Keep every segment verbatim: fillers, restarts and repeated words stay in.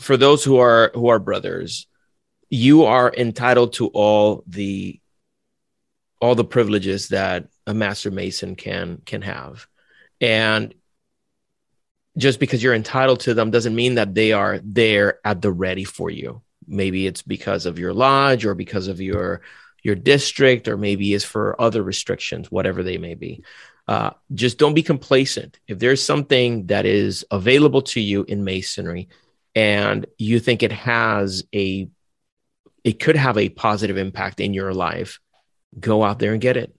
for those who are who are brothers, you are entitled to all the all the privileges that a master mason can can have, and just because you're entitled to them doesn't mean that they are there at the ready for you. Maybe it's because of your lodge or because of your your district, or maybe it's for other restrictions, whatever they may be. Uh, just don't be complacent. If there's something that is available to you in masonry and you think it has a, it could have a positive impact in your life, go out there and get it.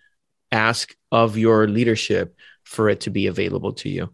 Ask of your leadership for it to be available to you.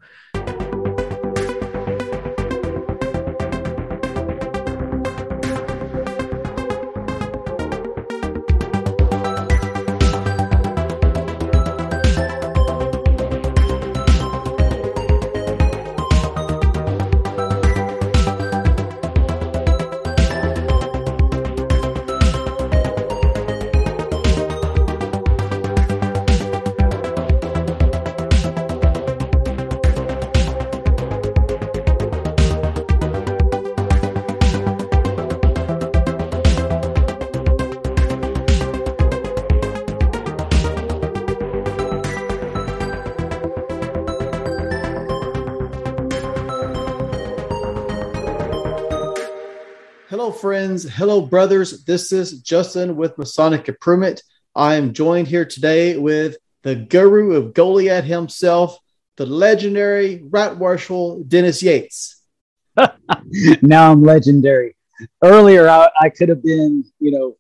Hello, brothers. This is Justin with Masonic Improvement. I am joined here today with the guru of Goliad himself, the legendary Right Marshal Dennis Yates. Now I'm legendary. Earlier, I, I could have been, you know,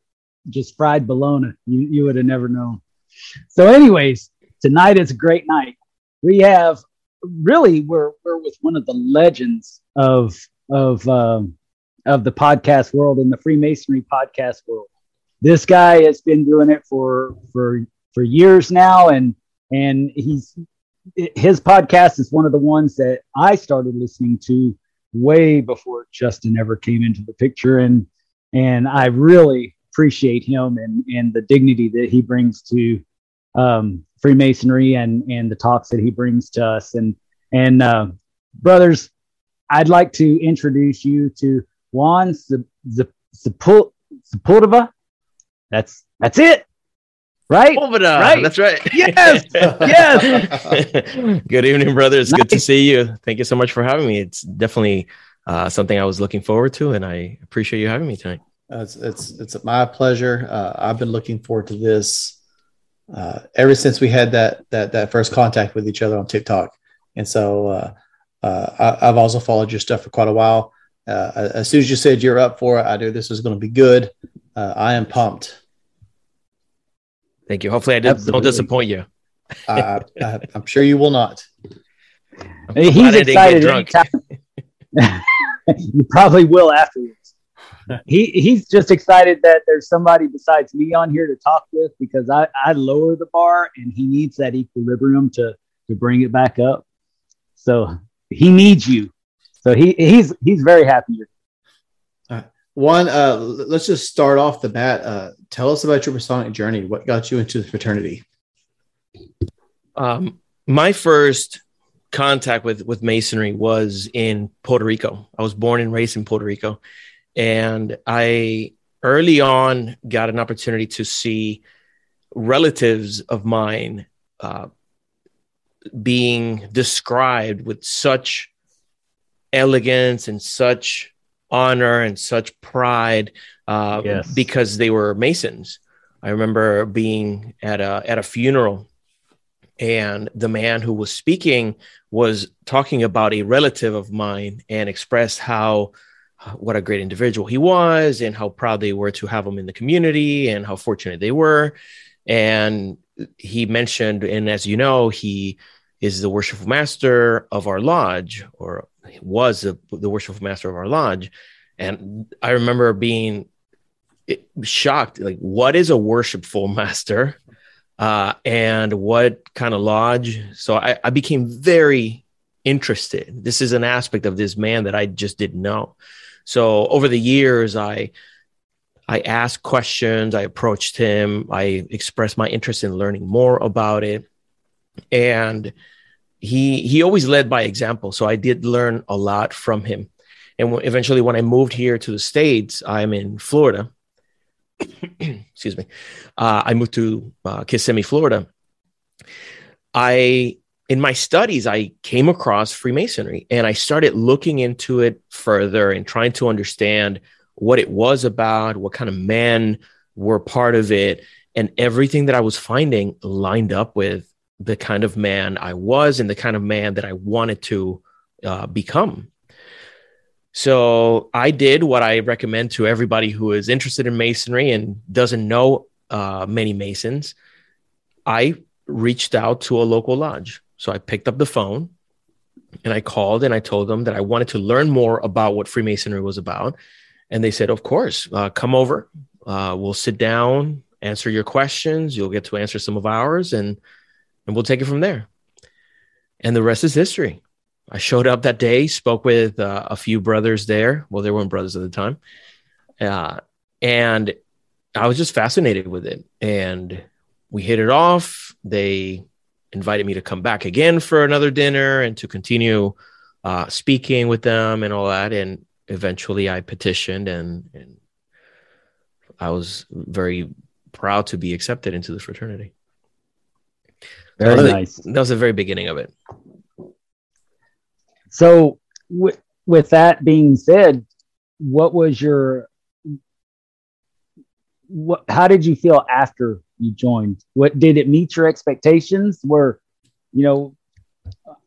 just fried bologna. You, you would have never known. So anyways, tonight is a great night. We have really, we're, we're with one of the legends of, of, um, of the podcast world and the Freemasonry podcast world. This guy has been doing it for, for, for years now. And, and he's, his podcast is one of the ones that I started listening to way before Justin ever came into the picture. And, and I really appreciate him and, and the dignity that he brings to um, Freemasonry and, and the talks that he brings to us. And, and uh, brothers, I'd like to introduce you to Juan Sepulveda. That's that's it, right? Sepulveda. Right. That's right. Yes, yes. Good evening, brothers. Nice. Good to see you. Thank you so much for having me. It's definitely uh, something I was looking forward to, and I appreciate you having me tonight. Uh, it's, it's it's my pleasure. Uh, I've been looking forward to this uh, ever since we had that that that first contact with each other on TikTok, and so uh, uh, I, I've also followed your stuff for quite a while. Uh, as soon as you said you're up for it, I knew this was going to be good. Uh, I am pumped. Thank you. Hopefully I did, don't disappoint you. I, I, I'm sure you will not. I'm He's excited. Drunk. You probably will afterwards. He He's just excited that there's somebody besides me on here to talk with, because I, I lower the bar and he needs that equilibrium to, to bring it back up. So he needs you. So he he's he's very happy. Uh, Juan, uh, let's just start off the bat. Uh, tell us about your Masonic journey. What got you into the fraternity? Um, my first contact with with Masonry was in Puerto Rico. I was born and raised in Puerto Rico, and I early on got an opportunity to see relatives of mine uh, being described with such elegance and such honor and such pride, uh, yes. because they were Masons. I remember being at a at a funeral, and the man who was speaking was talking about a relative of mine and expressed how what a great individual he was and how proud they were to have him in the community and how fortunate they were. And he mentioned, and as you know, he is the worshipful master of our lodge, or was the, the worshipful master of our lodge. And I remember being shocked, like, what is a worshipful master uh, and what kind of lodge? So I, I became very interested. This is an aspect of this man that I just didn't know. So over the years, I I asked questions, I approached him, I expressed my interest in learning more about it. And He he always led by example, so I did learn a lot from him. And w- eventually when I moved here to the States, I'm in Florida. Excuse me. Uh, I moved to uh, Kissimmee, Florida. I, in my studies, I came across Freemasonry and I started looking into it further and trying to understand what it was about, what kind of men were part of it. And everything that I was finding lined up with the kind of man I was and the kind of man that I wanted to uh, become. So I did what I recommend to everybody who is interested in Masonry and doesn't know uh, many Masons. I reached out to a local lodge. So I picked up the phone and I called and I told them that I wanted to learn more about what Freemasonry was about. And they said, of course, uh, come over. Uh, we'll sit down, answer your questions. You'll get to answer some of ours and and we'll take it from there. And the rest is history. I showed up that day, spoke with uh, a few brothers there. Well, they weren't brothers at the time. Uh, and I was just fascinated with it. And we hit it off. They invited me to come back again for another dinner and to continue uh, speaking with them and all that. And eventually I petitioned and, and I was very proud to be accepted into the fraternity. Very that was nice. The, that was the very beginning of it. So w- with that being said, what was your, what, how did you feel after you joined? What did it meet your expectations? Were, you know,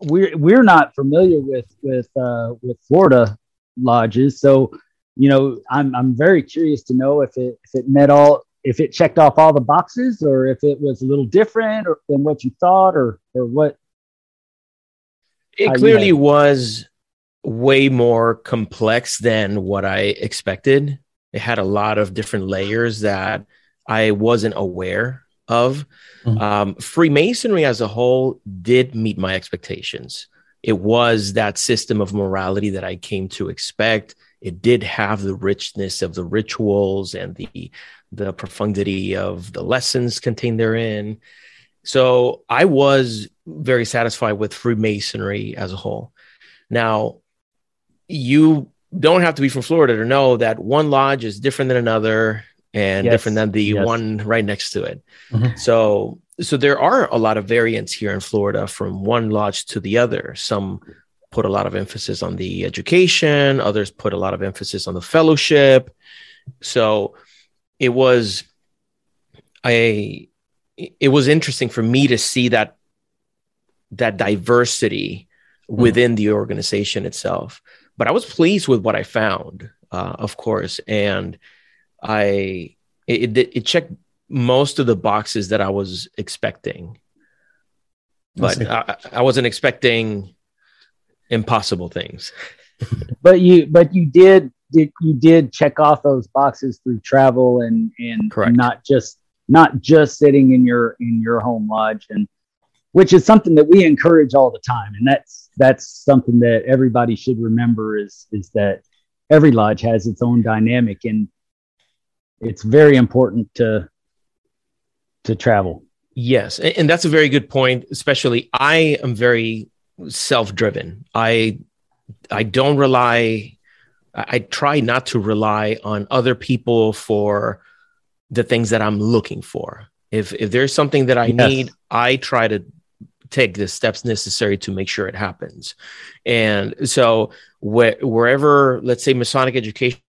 we're, we're not familiar with, with, uh, with Florida lodges. So, you know, I'm, I'm very curious to know if it, if it met all, if it checked off all the boxes, or if it was a little different or, than what you thought, or or what? It clearly was way more complex than what I expected. It had a lot of different layers that I wasn't aware of. Mm-hmm. Um, Freemasonry as a whole did meet my expectations. It was that system of morality that I came to expect. It did have the richness of the rituals and the the profundity of the lessons contained therein. So I was very satisfied with Freemasonry as a whole. Now, you don't have to be from Florida to know that one lodge is different than another and yes. different than the yes. one right next to it. Mm-hmm. So, so there are a lot of variants here in Florida from one lodge to the other. Some put a lot of emphasis on the education. Others put a lot of emphasis on the fellowship. So it was a, it was interesting for me to see that, that diversity within mm. the organization itself. But I was pleased with what I found, uh, of course. And I, it, it, it checked most of the boxes that I was expecting, but I, I wasn't expecting impossible things. But you, but you did, did, you did check off those boxes through travel and, and Correct. not just, not just sitting in your, in your home lodge, and which is something that we encourage all the time. And that's, that's something that everybody should remember is, is that every lodge has its own dynamic, and it's very important to, to travel. Yes. And that's a very good point. Especially I am very self-driven. I, I don't rely, I try not to rely on other people for the things that I'm looking for. If if there's something that I yes. need, I try to take the steps necessary to make sure it happens. And so wh- wherever, let's say, Masonic education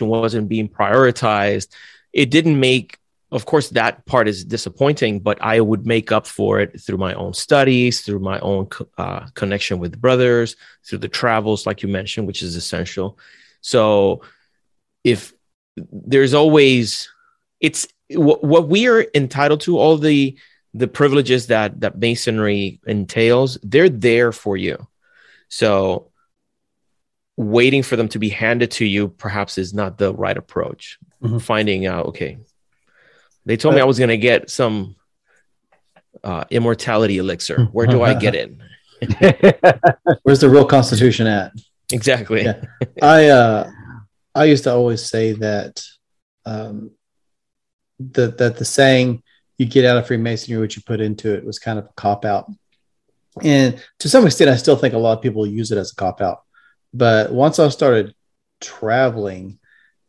wasn't being prioritized, it didn't make, of course, that part is disappointing, but I would make up for it through my own studies, through my own co- uh, connection with brothers, through the travels, like you mentioned, which is essential. So if there's always... It's what, what we are entitled to, all the the privileges that that Masonry entails, they're there for you. So waiting for them to be handed to you perhaps is not the right approach. Mm-hmm. Finding out, okay, they told me I was going to get some uh, immortality elixir. Where do I get it? Where's the real Constitution at? Exactly. Yeah. I, uh, I used to always say that... Um, The, that the saying you get out of Freemasonry what you put into it was kind of a cop-out. And to some extent, I still think a lot of people use it as a cop-out. But once I started traveling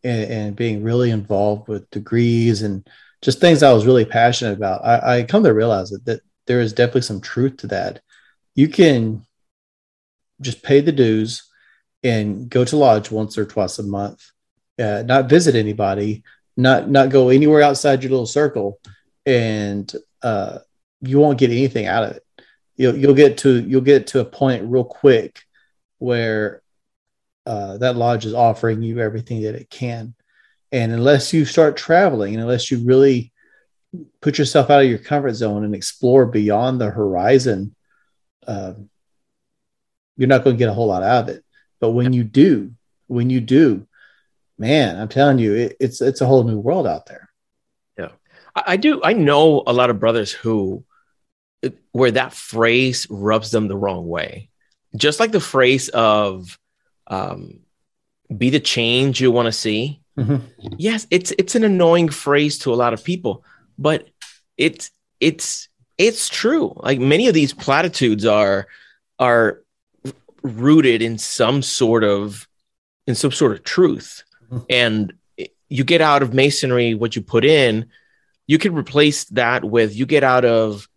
and, and being really involved with degrees and just things I was really passionate about, I, I come to realize that, that there is definitely some truth to that. You can just pay the dues and go to lodge once or twice a month, uh, not visit anybody, not not go anywhere outside your little circle, and uh, you won't get anything out of it. You'll you'll get to you'll get to a point real quick where uh, that lodge is offering you everything that it can, and unless you start traveling, and unless you really put yourself out of your comfort zone and explore beyond the horizon, um, you're not going to get a whole lot out of it. But when you do, when you do, man, I'm telling you, it, it's it's a whole new world out there. Yeah, I, I do. I know a lot of brothers who, where that phrase rubs them the wrong way. Just like the phrase of, um, "Be the change you want to see." Mm-hmm. Yes, it's it's an annoying phrase to a lot of people, but it's it's it's true. Like many of these platitudes are are rooted in some sort of in some sort of truth. And you get out of Masonry what you put in. You can replace that with, you get out of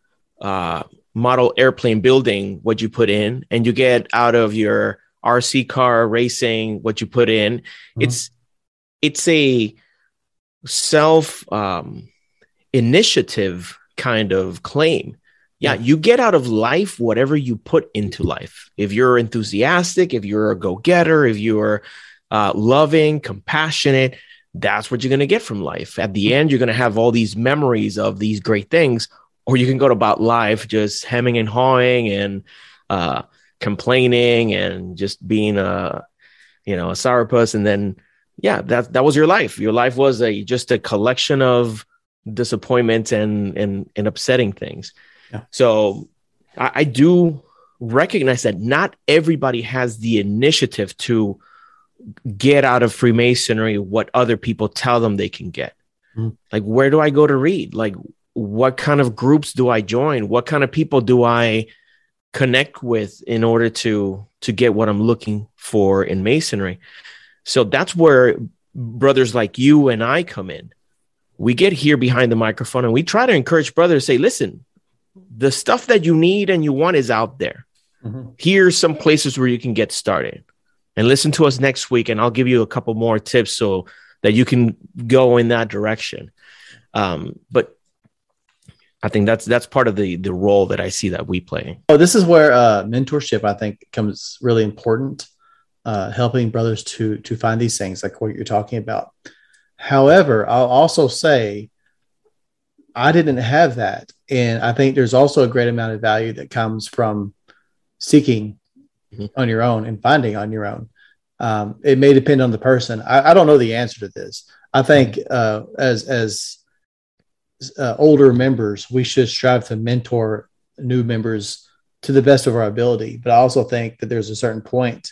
uh, model airplane building what you put in, and you get out of your R C car racing what you put in. Mm-hmm. It's it's a self um, initiative kind of claim. Yeah, you get out of life whatever you put into life. If you're enthusiastic, if you're a go-getter, if you're uh, loving, compassionate, that's what you're going to get from life. At the end, you're going to have all these memories of these great things, or you can go about life just hemming and hawing and uh, complaining and just being a, you know, a sourpuss. And then, yeah, that that was your life. Your life was a just a collection of disappointments and and and upsetting things. Yeah. So I, I do recognize that not everybody has the initiative to get out of Freemasonry what other people tell them they can get. Mm. Like, where do I go to read? Like, what kind of groups do I join? What kind of people do I connect with in order to, to get what I'm looking for in Masonry? So that's where brothers like you and I come in. We get here behind the microphone and we try to encourage brothers to say, listen, the stuff that you need and you want is out there. Mm-hmm. Here's some places where you can get started, and listen to us next week. And I'll give you a couple more tips so that you can go in that direction. Um, but I think that's, that's part of the, the role that I see that we play. Oh, this is where uh, mentorship, I think, becomes really important, uh, helping brothers to, to find these things like what you're talking about. However, I'll also say I didn't have that. And I think there's also a great amount of value that comes from seeking mm-hmm. on your own and finding on your own. Um, it may depend on the person. I, I don't know the answer to this. I think uh, as as uh, older members, we should strive to mentor new members to the best of our ability. But I also think that there's a certain point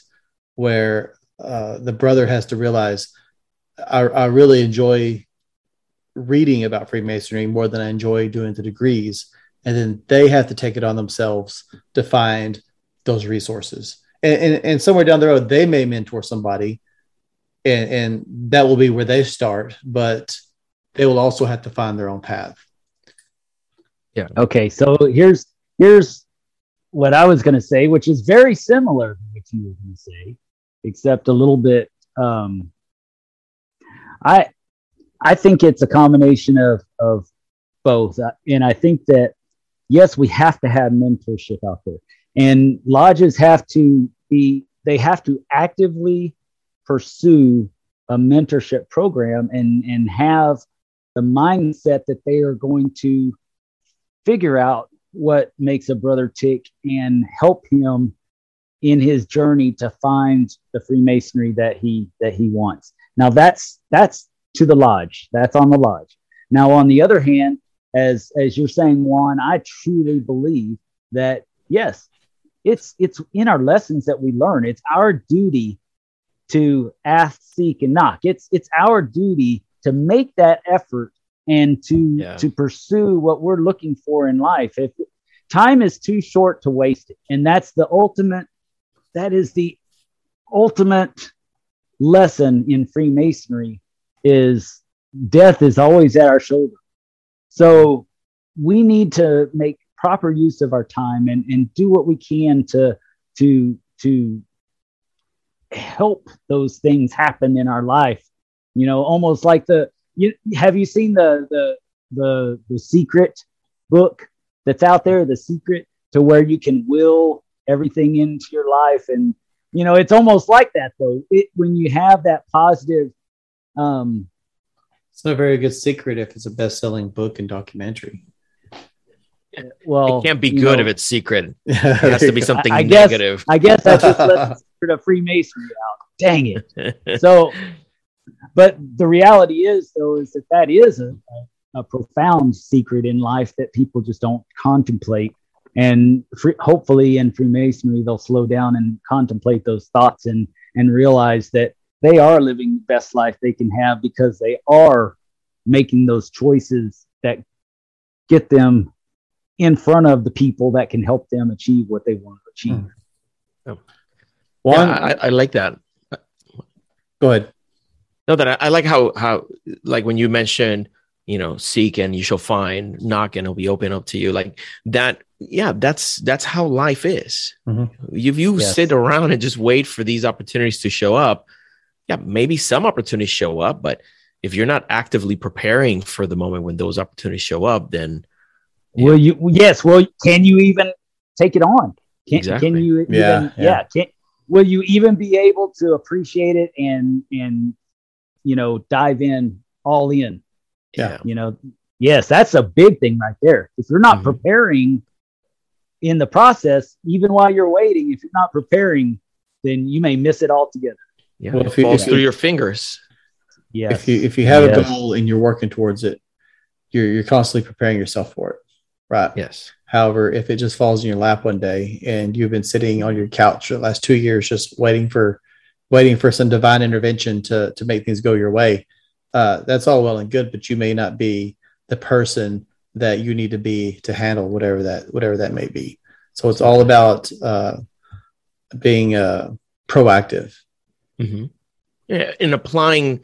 where uh, the brother has to realize, I, I really enjoy reading about Freemasonry more than I enjoy doing the degrees. And then they have to take it on themselves to find those resources. And, and, and somewhere down the road, they may mentor somebody, and, and that will be where they start, but they will also have to find their own path. Yeah. Okay. So here's, here's what I was going to say, which is very similar to what you were going to say, except a little bit. Um, I, I think it's a combination of, of both. And I think that, yes, we have to have mentorship out there. And lodges have to be, they have to actively pursue a mentorship program and, and have the mindset that they are going to figure out what makes a brother tick and help him in his journey to find the Freemasonry that he, that he wants. Now that's, that's, to the lodge. That's on the lodge. Now, on the other hand, as as you're saying, Juan, I truly believe that, yes, it's it's in our lessons that we learn. It's our duty to ask, seek, and knock. It's it's our duty to make that effort and to yeah. to pursue what we're looking for in life. If time is too short to waste it, and that's the ultimate. That is the ultimate lesson in Freemasonry is death is always at our shoulder. So we need to make proper use of our time and, and do what we can to, to, to help those things happen in our life. You know, almost like the, you, have you seen the, the, the, the secret book that's out there, The Secret, to where you can will everything into your life? And, you know, it's almost like that though. It, when you have that positive, um, it's not a very good secret if it's a best-selling book and documentary. Well, it can't be good know, if it's secret. It has to be something I, I negative. Guess, I guess I just let the secret of Freemasonry out. Dang it. So, but the reality is, though, is that that is a, a profound secret in life that people just don't contemplate. And free, hopefully in Freemasonry, they'll slow down and contemplate those thoughts and, and realize that they are living the best life they can have because they are making those choices that get them in front of the people that can help them achieve what they want to achieve. Mm. Oh. One, yeah, I, I like that. Go ahead. No, that I, I like how, how, like when you mentioned, you know, seek and you shall find, knock and it'll be open up to you, like that. Yeah, that's that's how life is. Mm-hmm. If you yes. sit around and just wait for these opportunities to show up, yeah, maybe some opportunities show up, but if you're not actively preparing for the moment when those opportunities show up, then will you? Yes. Well, can you even take it on? Can, exactly. can you? Even, yeah. Yeah. yeah can, will you even be able to appreciate it and and you know dive in all in? Yeah. You know. Yes, that's a big thing right there. If you're not mm-hmm. preparing in the process, even while you're waiting, if you're not preparing, then you may miss it altogether. Yeah, well, it if you, falls if you, through your fingers. Yeah. If you if you have yes. a goal and you're working towards it, you're you're constantly preparing yourself for it, right? Yes. However, if it just falls in your lap one day and you've been sitting on your couch for the last two years just waiting for waiting for some divine intervention to to make things go your way, uh, that's all well and good, but you may not be the person that you need to be to handle whatever that whatever that may be. So it's all about uh, being uh, proactive. Mm-hmm. Yeah, in applying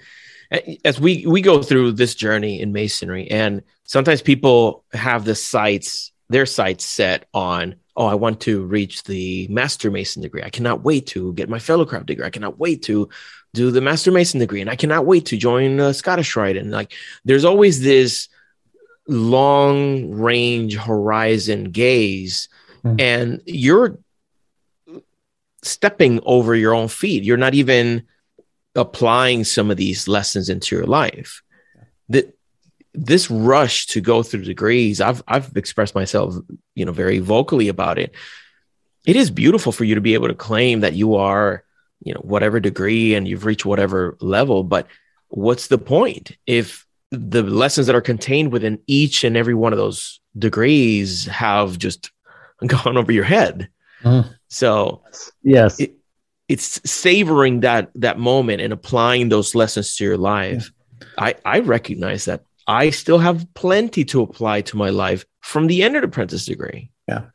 as we we go through this journey in Masonry, and sometimes people have the sights, their sights set on, oh, I want to reach the Master Mason degree. I cannot wait to get my Fellowcraft degree. I cannot wait to do the Master Mason degree, and I cannot wait to join uh, Scottish Rite. And like, there's always this long range horizon gaze, mm-hmm. and you're stepping over your own feet. You're not even applying some of these lessons into your life. That this rush to go through degrees, I've I've expressed myself, you know, very vocally about it. It is beautiful for you to be able to claim that you are, you know, whatever degree and you've reached whatever level, but what's the point if the lessons that are contained within each and every one of those degrees have just gone over your head? Mm. So yes, it, it's savoring that that moment and applying those lessons to your life. Yeah. I, I recognize that I still have plenty to apply to my life from the ended apprentice degree. Yeah.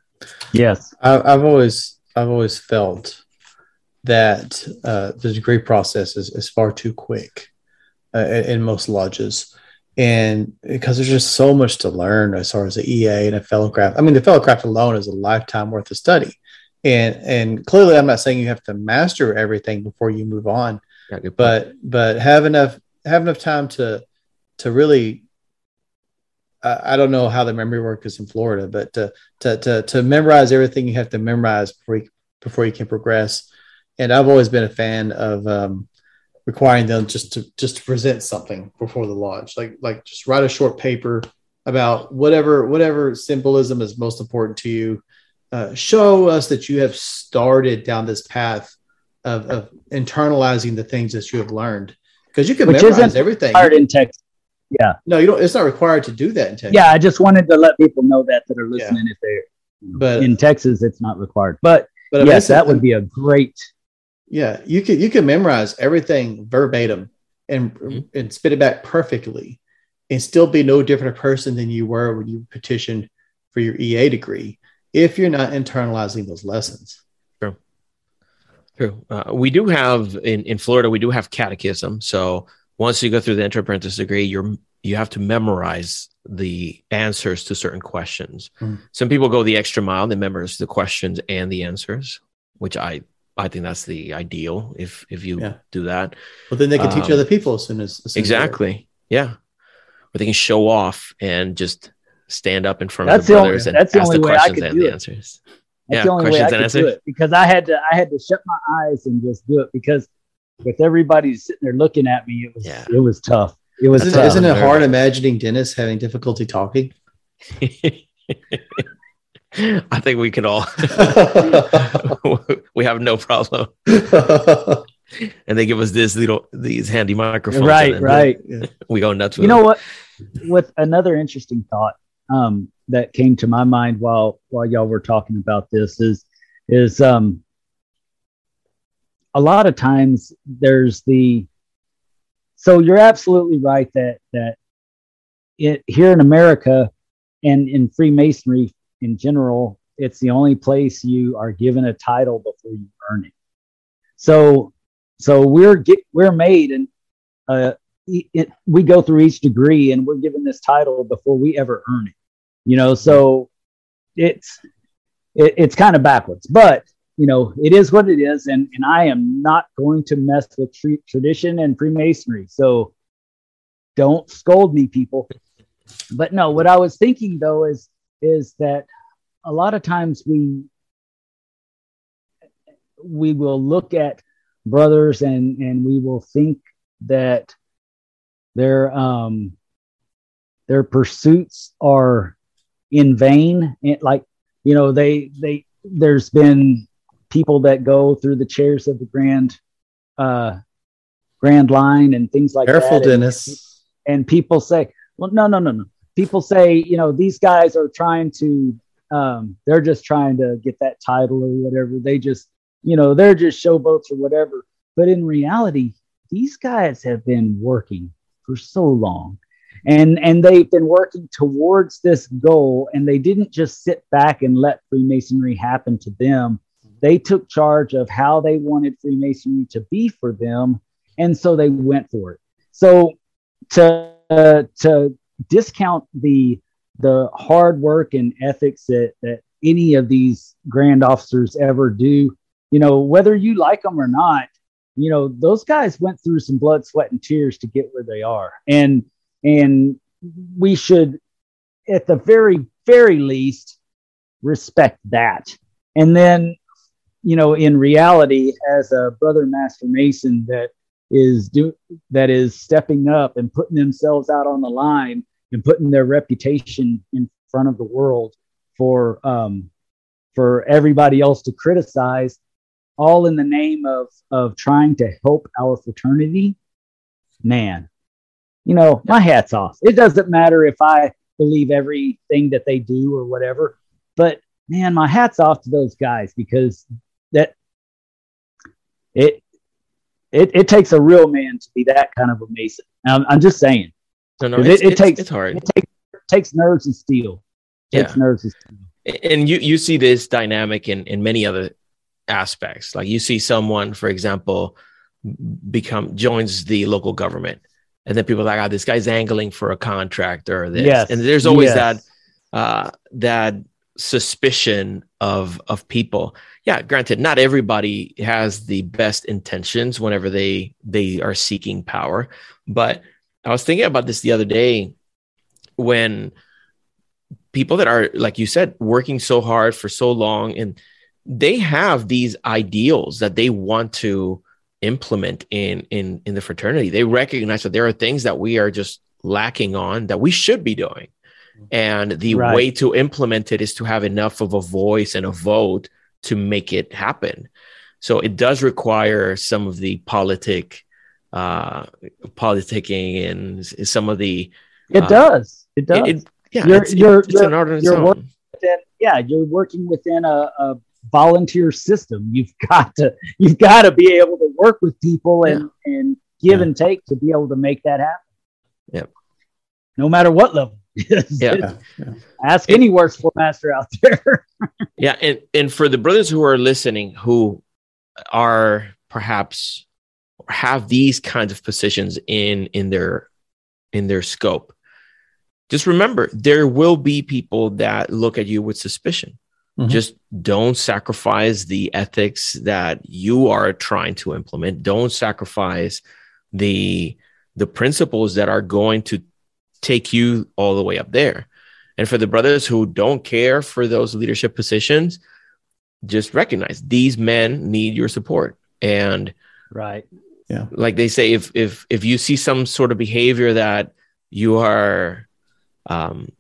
Yes. I, I've always I've always felt that uh, the degree process is, is far too quick uh, in, in most lodges. And because there's just so much to learn as far as the E A and a fellowcraft. I mean, the fellowcraft alone is a lifetime worth of study. And and clearly, I'm not saying you have to master everything before you move on, yeah, but but have enough have enough time to to really. Uh, I don't know how the memory work is in Florida, but to to to to memorize everything you have to memorize before you, before you can progress. And I've always been a fan of um, requiring them just to just to present something before the lodge, like like just write a short paper about whatever whatever symbolism is most important to you. Uh, show us that you have started down this path of, of internalizing the things that you have learned, because you can Which memorize everything. Hard in Texas. Yeah. No, you don't. It's not required to do that in Texas. Yeah, I just wanted to let people know that that are listening. Yeah. If they're but, in Texas, it's not required. But, but yes, that would be a great. Yeah, you could you can memorize everything verbatim and mm-hmm. and spit it back perfectly, and still be no different a person than you were when you petitioned for your E A degree. If you're not internalizing those lessons. True. True. Uh, we do have in, in Florida, we do have catechism. So once you go through the inter-apprentice degree, you're you have to memorize the answers to certain questions. Mm. Some people go the extra mile; they memorize the questions and the answers, which I I think that's the ideal. If if you yeah. do that, well, then they can um, teach other people as soon as, as soon exactly, as yeah, or they can show off and just stand up in front that's of the, the brothers only, and that's ask the, only the questions and the it. answers. That's yeah, the only way I could do it, because I had to I had to shut my eyes and just do it, because with everybody sitting there looking at me, it was yeah. it was tough. It was tough. Isn't it hard imagining Dennis having difficulty talking? I think we could all. We have no problem. And they give us this little these handy microphones. Right, right. We go nuts with it. You know what? With another interesting thought. Um, that came to my mind while while y'all were talking about this is is um, a lot of times there's the so you're absolutely right that that it, here in America and in Freemasonry in general, it's the only place you are given a title before you earn it. So so we're get, we're made and uh, it, we go through each degree and we're given this title before we ever earn it. You know, so it's it, it's kind of backwards, but you know, it is what it is, and and I am not going to mess with tre- tradition and Freemasonry. So don't scold me, people. But no, what I was thinking though is is that a lot of times we we will look at brothers and and we will think that their um their pursuits are in vain. It, like, you know, they, they, there's been people that go through the chairs of the grand, uh, grand line and things like Careful, that. Careful, Dennis. And, and people say, well, no, no, no, no. People say, you know, these guys are trying to, um, they're just trying to get that title or whatever. They just, you know, they're just showboats or whatever. But in reality, these guys have been working for so long. And and they've been working towards this goal, and they didn't just sit back and let Freemasonry happen to them. They took charge of how they wanted Freemasonry to be for them, and so they went for it. So to uh, to discount the the hard work and ethics that, that any of these grand officers ever do, you know, whether you like them or not, you know, those guys went through some blood, sweat, and tears to get where they are. And And we should, at the very, very least, respect that. And then, you know, in reality, as a brother master mason that is do that is stepping up and putting themselves out on the line and putting their reputation in front of the world for um, for everybody else to criticize, all in the name of of trying to help our fraternity, man. You know, my hat's off. It doesn't matter if I believe everything that they do or whatever, but man, my hat's off to those guys, because that it it it takes a real man to be that kind of a Mason. I'm, I'm just saying, no, no, it's, it, it it's, takes it's hard. It takes, it takes nerves and steel. It yeah. takes nerves and steel. And you you see this dynamic in in many other aspects. Like you see someone, for example, become joins the local government. And then people are like, oh, this guy's angling for a contract or this. Yes. And there's always yes. that uh, that suspicion of of people. Yeah, granted, not everybody has the best intentions whenever they they are seeking power. But I was thinking about this the other day, when people that are, like you said, working so hard for so long, and they have these ideals that they want to implement in in in the fraternity. They recognize that there are things that we are just lacking on that we should be doing, and the right. way to implement it is to have enough of a voice and a vote to make it happen. So it does require some of the politic uh politicking and some of the it uh, does it does it, it, yeah you're, it's, you're, it's you're, an art on its you're own. Within, yeah you're working within a, a volunteer system. You've got to you've got to be able to work with people and yeah. and give yeah. and take to be able to make that happen. Yeah. No matter what level. yeah. yeah. Ask it, any worshipful master out there. yeah, and and for the brothers who are listening who are perhaps have these kinds of positions in in their in their scope, just remember there will be people that look at you with suspicion. Mm-hmm. Just don't sacrifice the ethics that you are trying to implement. Don't sacrifice the the principles that are going to take you all the way up there. And for the brothers who don't care for those leadership positions, just recognize these men need your support. And right. Yeah. Like they say, if if if you see some sort of behavior that you are um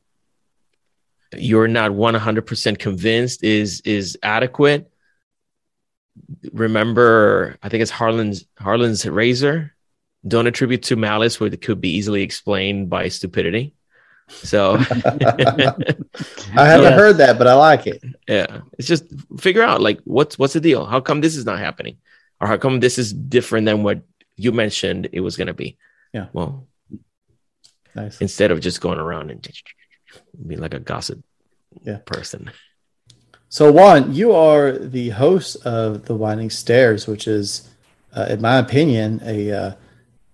you're not one hundred percent convinced is is adequate, remember, I think it's Harlan's Harlan's razor. Don't attribute to malice what could be easily explained by stupidity. So I haven't yeah. heard that, but I like it. Yeah. It's just figure out like what's what's the deal? How come this is not happening? Or how come this is different than what you mentioned it was going to be? Yeah. Well, nice. Instead of just going around and being like a gossip yeah. person. So Juan, you are the host of The Winding Stairs, which is, uh, in my opinion, a uh,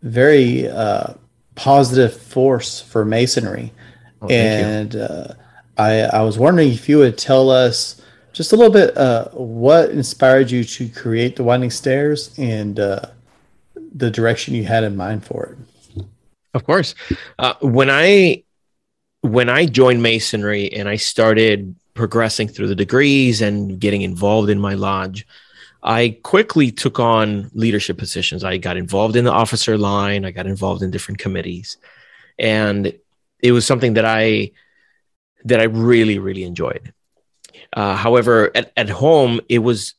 very uh, positive force for Masonry. Oh, and uh, I, I was wondering if you would tell us just a little bit, uh, what inspired you to create The Winding Stairs and uh, the direction you had in mind for it? Of course. Uh, when I when I joined Masonry and I started progressing through the degrees and getting involved in my lodge, I quickly took on leadership positions. I got involved in the officer line. I got involved in different committees. And it was something that I that I really, really enjoyed. Uh, however, at, at home, it was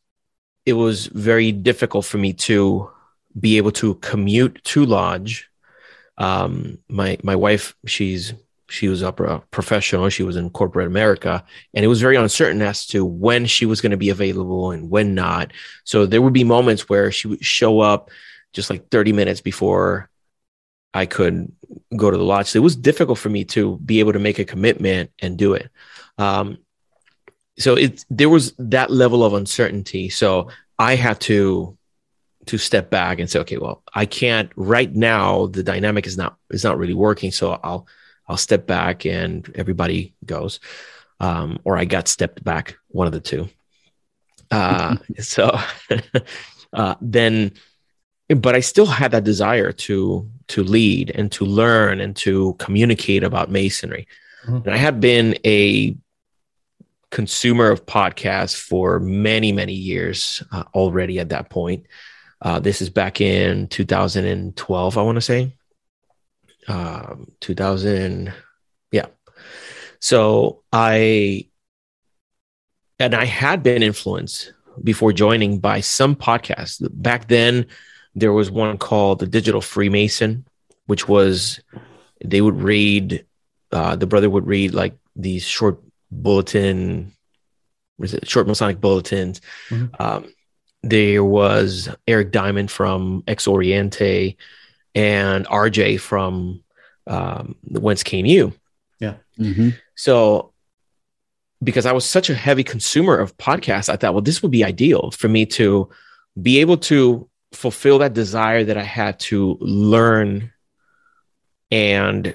it was very difficult for me to be able to commute to lodge. Um, my my wife, she's she was a professional. She was in corporate America, and it was very uncertain as to when she was going to be available and when not. So there would be moments where she would show up just like thirty minutes before I could go to the lodge. So it was difficult for me to be able to make a commitment and do it. Um, So it there was that level of uncertainty. So I had to to step back and say, okay, well, I can't right now. The dynamic is not is not really working. So I'll I'll step back and everybody goes, um, or I got stepped back, one of the two. Uh, so uh, then, but I still had that desire to to lead and to learn and to communicate about Masonry, mm-hmm. and I had been a consumer of podcasts for many, many years uh, already at that point. Uh, this is back in two thousand twelve, I want to say. Um, two thousand, yeah. So I, and I had been influenced before joining by some podcasts. Back then, there was one called The Digital Freemason, which was, they would read, uh, the brother would read like these short bulletin, was it short Masonic bulletins? Mm-hmm. Um, there was Eric Diamond from Ex Oriente and R J from um, Whence Came You. Yeah. Mm-hmm. So, because I was such a heavy consumer of podcasts, I thought, well, this would be ideal for me to be able to fulfill that desire that I had to learn and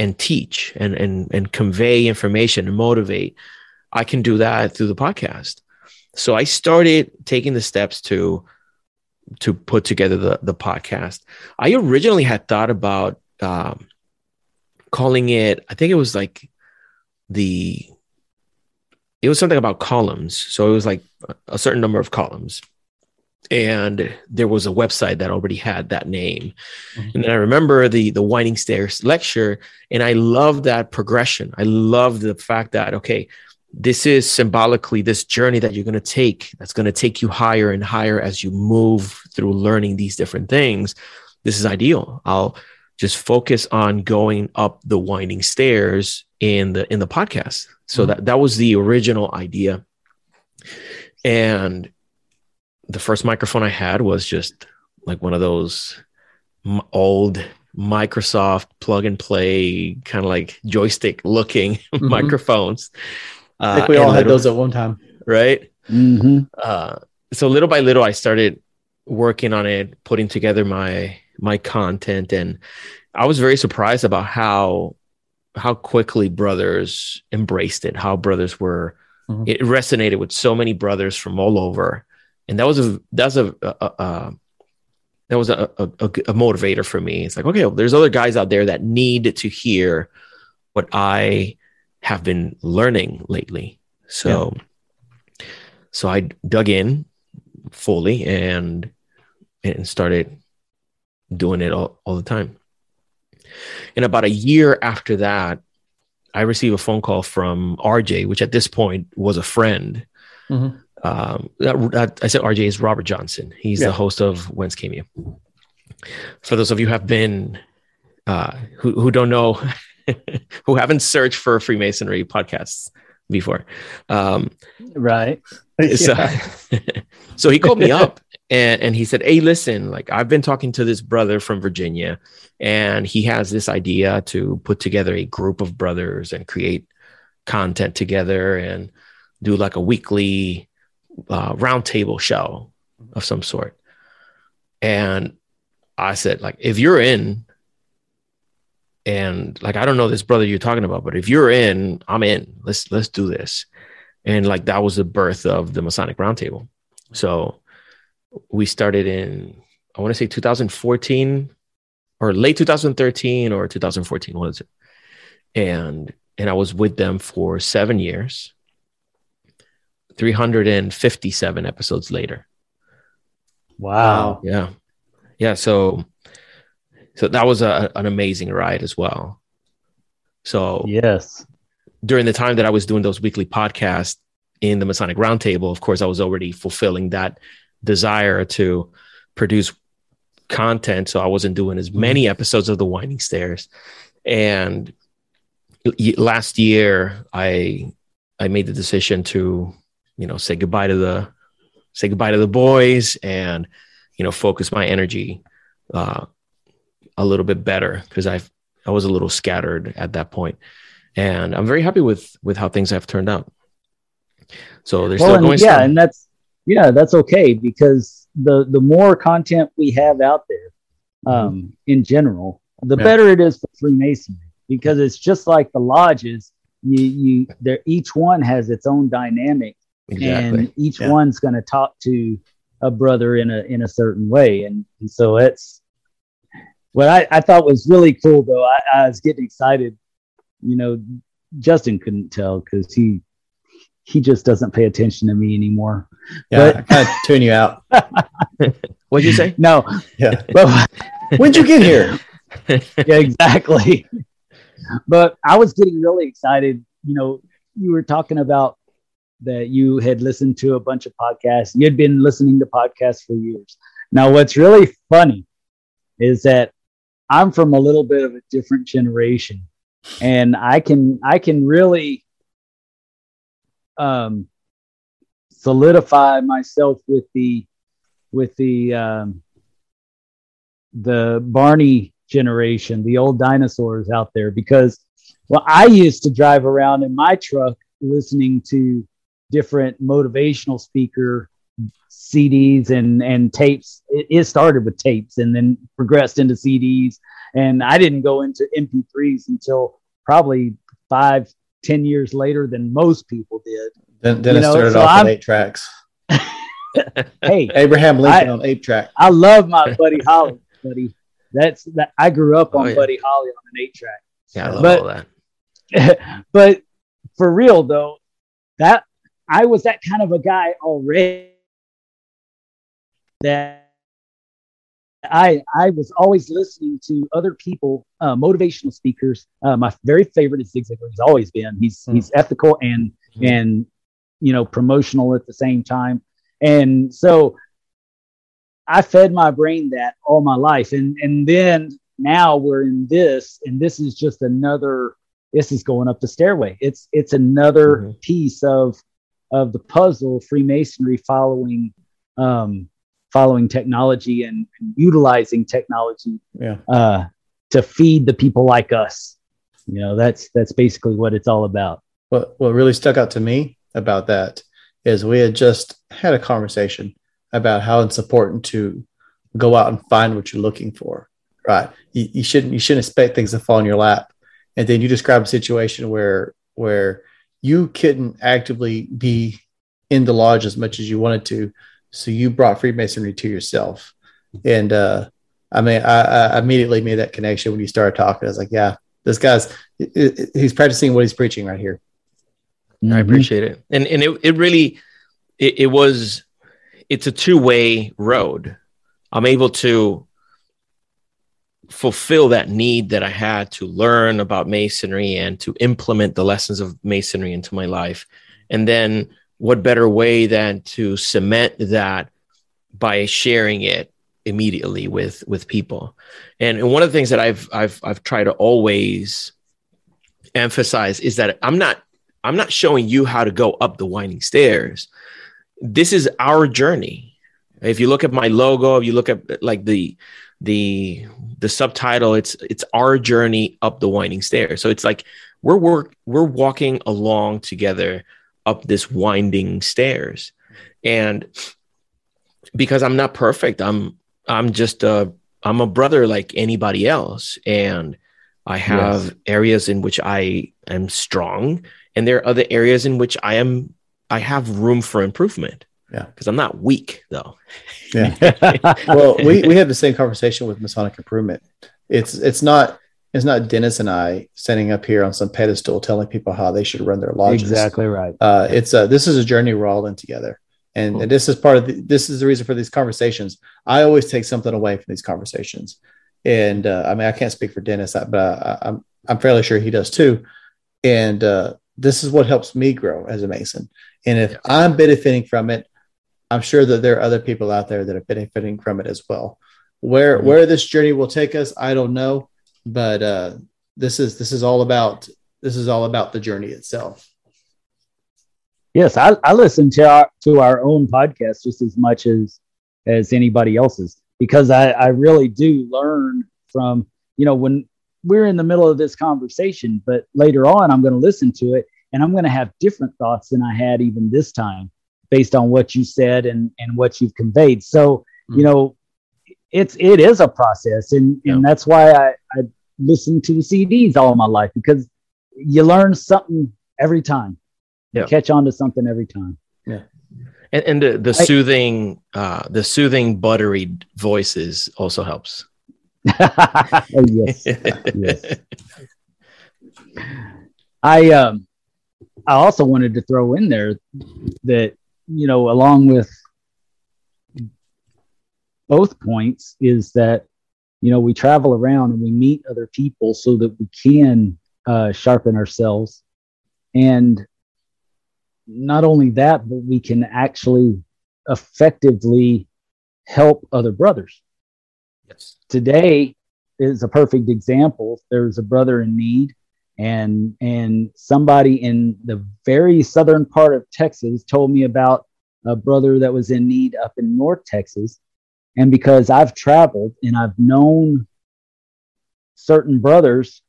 and teach and, and, and convey information and motivate. I can do that through the podcast. So I started taking the steps to, to put together the, the podcast. I originally had thought about um, calling it, I think it was like the, it was something about columns. So it was like a certain number of columns. And there was a website that already had that name. Mm-hmm. And then I remember the the Winding Stairs lecture, and I loved that progression. I loved the fact that, okay, this is symbolically this journey that you're going to take, that's going to take you higher and higher as you move through learning these different things. This is ideal. I'll just focus on going up the winding stairs in the in the podcast. So mm-hmm. that, that was the original idea. And the first microphone I had was just like one of those m- old Microsoft plug and play kind of like joystick looking mm-hmm. microphones. Uh, I think we all had those at one time. Right. Mm-hmm. Uh, so little by little, I started working on it, putting together my my content, and I was very surprised about how how quickly brothers embraced it. How brothers were, mm-hmm. it resonated with so many brothers from all over, and that was a that's a, a, a that was a, a, a motivator for me. It's like, okay, well, there's other guys out there that need to hear what I have been learning lately. So, yeah. so I dug in fully and and started doing it all, all the time. And about a year after that, I received a phone call from R J, which at this point was a friend. Mm-hmm. Um, that, that, I said R J is Robert Johnson. He's yeah. the host of Whence Came You. For those of you who have been, uh, who, who don't know, who haven't searched for Freemasonry podcasts before. Um, right. So, yeah. so he called me up and, and he said, hey, listen, like I've been talking to this brother from Virginia and he has this idea to put together a group of brothers and create content together and do like a weekly Uh, roundtable show of some sort. And I said, like, if you're in, and like, I don't know this brother you're talking about, but if you're in, I'm in. Let's let's do this. And like, that was the birth of the Masonic Roundtable. So we started in, I want to say two thousand fourteen or late two thousand thirteen or two thousand fourteen, what is it? And and I was with them for seven years. three hundred fifty-seven episodes later. Wow. Yeah. Yeah. So, so that was a, an amazing ride as well. So yes, during the time that I was doing those weekly podcasts in the Masonic Roundtable, of course, I was already fulfilling that desire to produce content. So I wasn't doing as many episodes of The Winding Stairs. And last year I, I made the decision to, you know, say goodbye to the, say goodbye to the boys and, you know, focus my energy uh, a little bit better because I I was a little scattered at that point. And I'm very happy with, with how things have turned out. So there's well, still and, going. Yeah. Still. And that's, yeah, that's okay. Because the, the more content we have out there um, mm-hmm. in general, the yeah. better it is for Freemasonry, because it's just like the lodges. You, you, there, each one has its own dynamic. Exactly. And each yeah. one's going to talk to a brother in a in a certain way, and, and so it's what I, I thought was really cool. Though I, I was getting excited, you know. Justin couldn't tell because he he just doesn't pay attention to me anymore. Yeah, but, I kind of tune you out. What'd you say? No. Yeah. But, when'd you get here? Yeah, exactly. But I was getting really excited. You know, you were talking about that you had listened to a bunch of podcasts. You'd been listening to podcasts for years. Now, what's really funny is that I'm from a little bit of a different generation, and I can I can really um, solidify myself with the with the um, the Barney generation, the old dinosaurs out there, because well, I used to drive around in my truck listening to different motivational speaker C Ds and, and tapes. It, it started with tapes and then progressed into C Ds. And I didn't go into M P threes until probably five, ten years later than most people did. Then, then it know? started so off I'm, with eight tracks. Hey, Abraham Lincoln I, on eight track. I love my Buddy Holly, buddy. That's that. I grew up on oh, yeah. Buddy Holly on an eight track. Yeah, I love but, all that. But for real though, that. I was that kind of a guy already. That I I was always listening to other people, uh, motivational speakers. Uh, my very favorite is Zig Ziglar. He's always been. He's mm. he's ethical and mm. and you know promotional at the same time. And so I fed my brain that all my life, and and then now we're in this, and this is just another. This is going up the stairway. It's it's another mm-hmm. piece of. of the puzzle, Freemasonry following um, following technology and, and utilizing technology yeah. uh, to feed the people like us. You know, that's that's basically what it's all about. What, what really stuck out to me about that is we had just had a conversation about how it's important to go out and find what you're looking for, right? You, you shouldn't you shouldn't expect things to fall in your lap. And then you describe a situation where where you couldn't actively be in the lodge as much as you wanted to, so you brought Freemasonry to yourself. And uh, I mean, I, I immediately made that connection when you started talking. I was like, yeah, this guy's he's practicing what he's preaching right here. Mm-hmm. I appreciate it, and and it it really it, it was it's a two way road. I'm able to fulfill that need that I had to learn about Masonry and to implement the lessons of Masonry into my life. And then what better way than to cement that by sharing it immediately with, with people. And, and one of the things that I've, I've, I've tried to always emphasize is that I'm not, I'm not showing you how to go up the winding stairs. This is our journey. If you look at my logo, if you look at like the, the the subtitle, it's it's our journey up the winding stairs. So it's like we're work we're walking along together up this winding stairs. And because I'm not perfect, I'm I'm just a I'm a brother like anybody else, and I have yes. areas in which I am strong, and there are other areas in which I am I have room for improvement. Yeah, because I'm not weak though. Yeah. Well, we, we had the same conversation with Masonic Improvement. It's it's not it's not Dennis and I standing up here on some pedestal telling people how they should run their lodges. Exactly right. Uh, it's a, this is a journey we're all in together, and, cool. and this is part of the, this is the reason for these conversations. I always take something away from these conversations, and uh, I mean I can't speak for Dennis, but I, I, I'm I'm fairly sure he does too, and uh, this is what helps me grow as a Mason. And if yeah. I'm benefiting from it, I'm sure that there are other people out there that are benefiting from it as well. Where mm-hmm. where this journey will take us, I don't know, but uh, this is this is all about this is all about the journey itself. Yes, I, I listen to our, to our own podcast just as much as as anybody else's, because I, I really do learn from, you know, when we're in the middle of this conversation, but later on I'm going to listen to it and I'm going to have different thoughts than I had even this time, based on what you said and, and what you've conveyed. So, you know, it's, it is a process. And, yeah. and that's why I, I listened to C Ds all my life, because you learn something every time. Yeah. You catch on to something every time. Yeah. And, and the, the I, soothing, uh, the soothing, buttery voices also helps. Oh, yes. yes. I, um, I also wanted to throw in there that, you know, along with both points is that, you know, we travel around and we meet other people so that we can uh, sharpen ourselves. And not only that, but we can actually effectively help other brothers. Yes. Today is a perfect example. There's a brother in need. And and somebody in the very southern part of Texas told me about a brother that was in need up in North Texas. And because I've traveled and I've known certain brothers,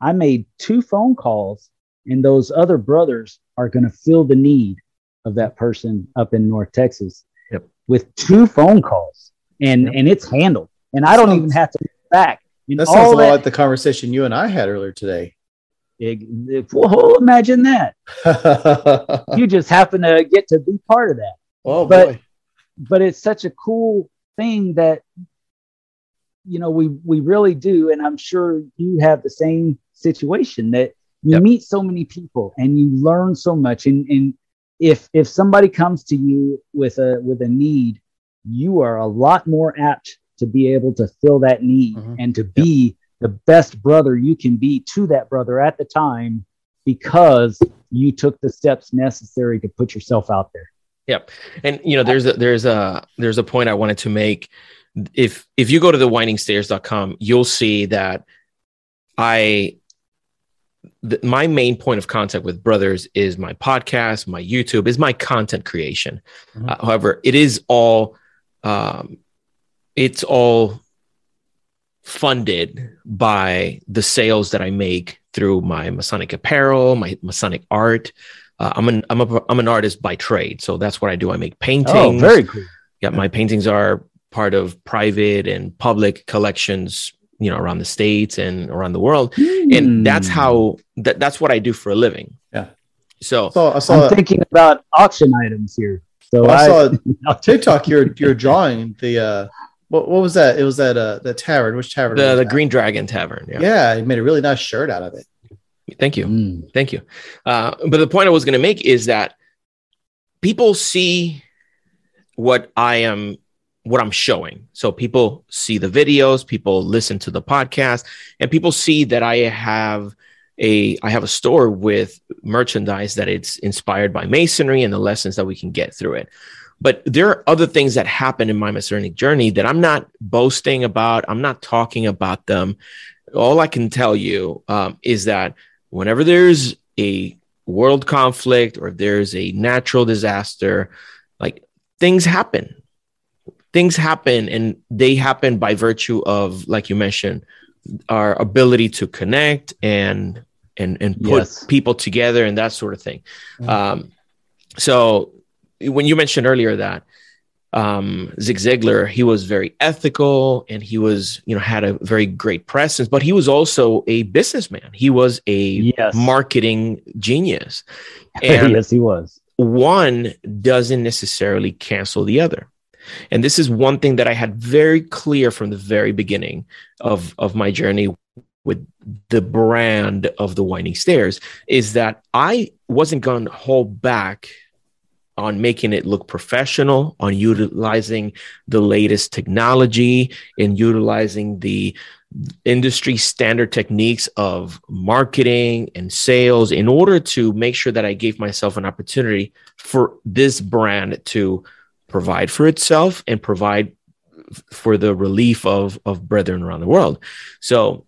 I made two phone calls, and those other brothers are going to fill the need of that person up in North Texas yep. with two phone calls, and, yep. and it's handled. And I don't even have to get back. And that sounds a lot like the conversation you and I had earlier today. It, it, whoa, imagine that. You just happen to get to be part of that. Oh, but, boy. But it's such a cool thing that, you know, we, we really do. And I'm sure you have the same situation that you yep. meet so many people and you learn so much. And, and if, if somebody comes to you with a, with a need, you are a lot more apt to be able to fill that need mm-hmm. and to be yep. the best brother you can be to that brother at the time, because you took the steps necessary to put yourself out there. Yep. And you know, there's a, there's a, there's a point I wanted to make. If, if you go to the winding stairs dot com, you'll see that I, th- my main point of contact with brothers is my podcast, my YouTube, is my content creation. Mm-hmm. Uh, however, it is all, um, it's all, funded by the sales that I make through my Masonic apparel, my Masonic art. Uh, I'm an I'm a I'm an artist by trade, so that's what I do. I make paintings. Oh, very cool. Got my paintings are part of private and public collections, you know, around the States and around the world. Mm. And that's how, that, that's what I do for a living. Yeah. So, so I saw I'm a, thinking about auction items here. So well, I, I saw on TikTok, you're, you're drawing the, uh, what, what was that? It was that, uh, the tavern, which tavern? The, the Green Dragon Tavern. Yeah. Yeah. You made a really nice shirt out of it. Thank you. Mm. Thank you. Uh, but the point I was going to make is that people see what I am, what I'm showing. So people see the videos, people listen to the podcast, and people see that I have a, I have a store with merchandise that it's inspired by Masonry and the lessons that we can get through it. But there are other things that happen in my Masonic journey that I'm not boasting about. I'm not talking about them. All I can tell you um, is that whenever there's a world conflict or there's a natural disaster, like things happen, things happen, and they happen by virtue of, like you mentioned, our ability to connect and and and put yes. people together and that sort of thing. Mm-hmm. Um, so when you mentioned earlier that um Zig Ziglar, he was very ethical and he was, you know, had a very great presence, but he was also a businessman. He was a yes. marketing genius. And yes, he was. One doesn't necessarily cancel the other. And this is one thing that I had very clear from the very beginning of, of my journey with the brand of the Winding Stairs, is that I wasn't going to hold back on making it look professional, on utilizing the latest technology and utilizing the industry standard techniques of marketing and sales in order to make sure that I gave myself an opportunity for this brand to provide for itself and provide for the relief of, of brethren around the world. So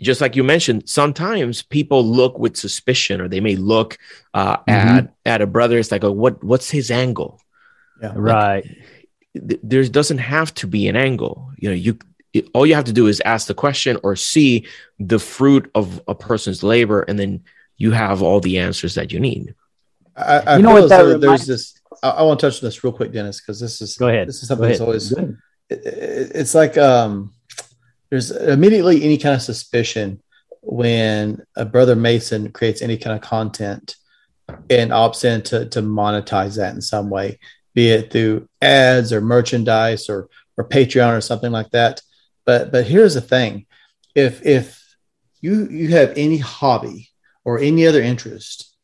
just like you mentioned, sometimes people look with suspicion, or they may look uh, mm-hmm. at at a brother. It's like, oh, what what's his angle? Yeah, right. Like, th- there doesn't have to be an angle. You know, you it, all you have to do is ask the question or see the fruit of a person's labor, and then you have all the answers that you need. I, I you know what? That there, reminds- there's this. I, I want to touch on this real quick, Dennis, because this is go ahead. This is something that's always. It, it, it's like. Um, There's immediately any kind of suspicion when a brother Mason creates any kind of content and opts in to, to monetize that in some way, be it through ads or merchandise or or Patreon or something like that. But but here's the thing. If if you you have any hobby or any other interest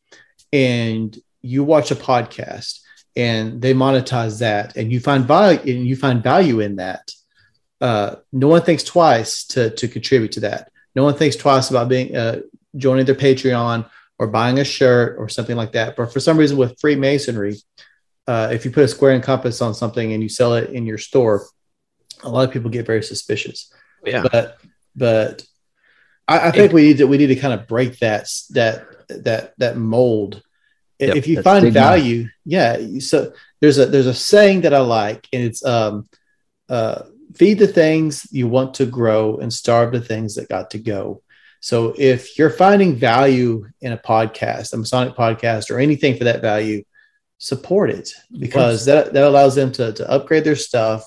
and you watch a podcast and they monetize that and you find value and you find value in that, Uh, no one thinks twice to to contribute to that. No one thinks twice about being uh, joining their Patreon or buying a shirt or something like that. But for some reason, with Freemasonry, uh, if you put a square and compass on something and you sell it in your store, a lot of people get very suspicious. Yeah. But but I, I think it, we need to we need to kind of break that that that that mold. Yep, if you find value, enough. yeah. So there's a there's a saying that I like, and it's um uh. feed the things you want to grow and starve the things that got to go. So if you're finding value in a podcast, a Masonic podcast, or anything for that value, support it, because that, that allows them to, to upgrade their stuff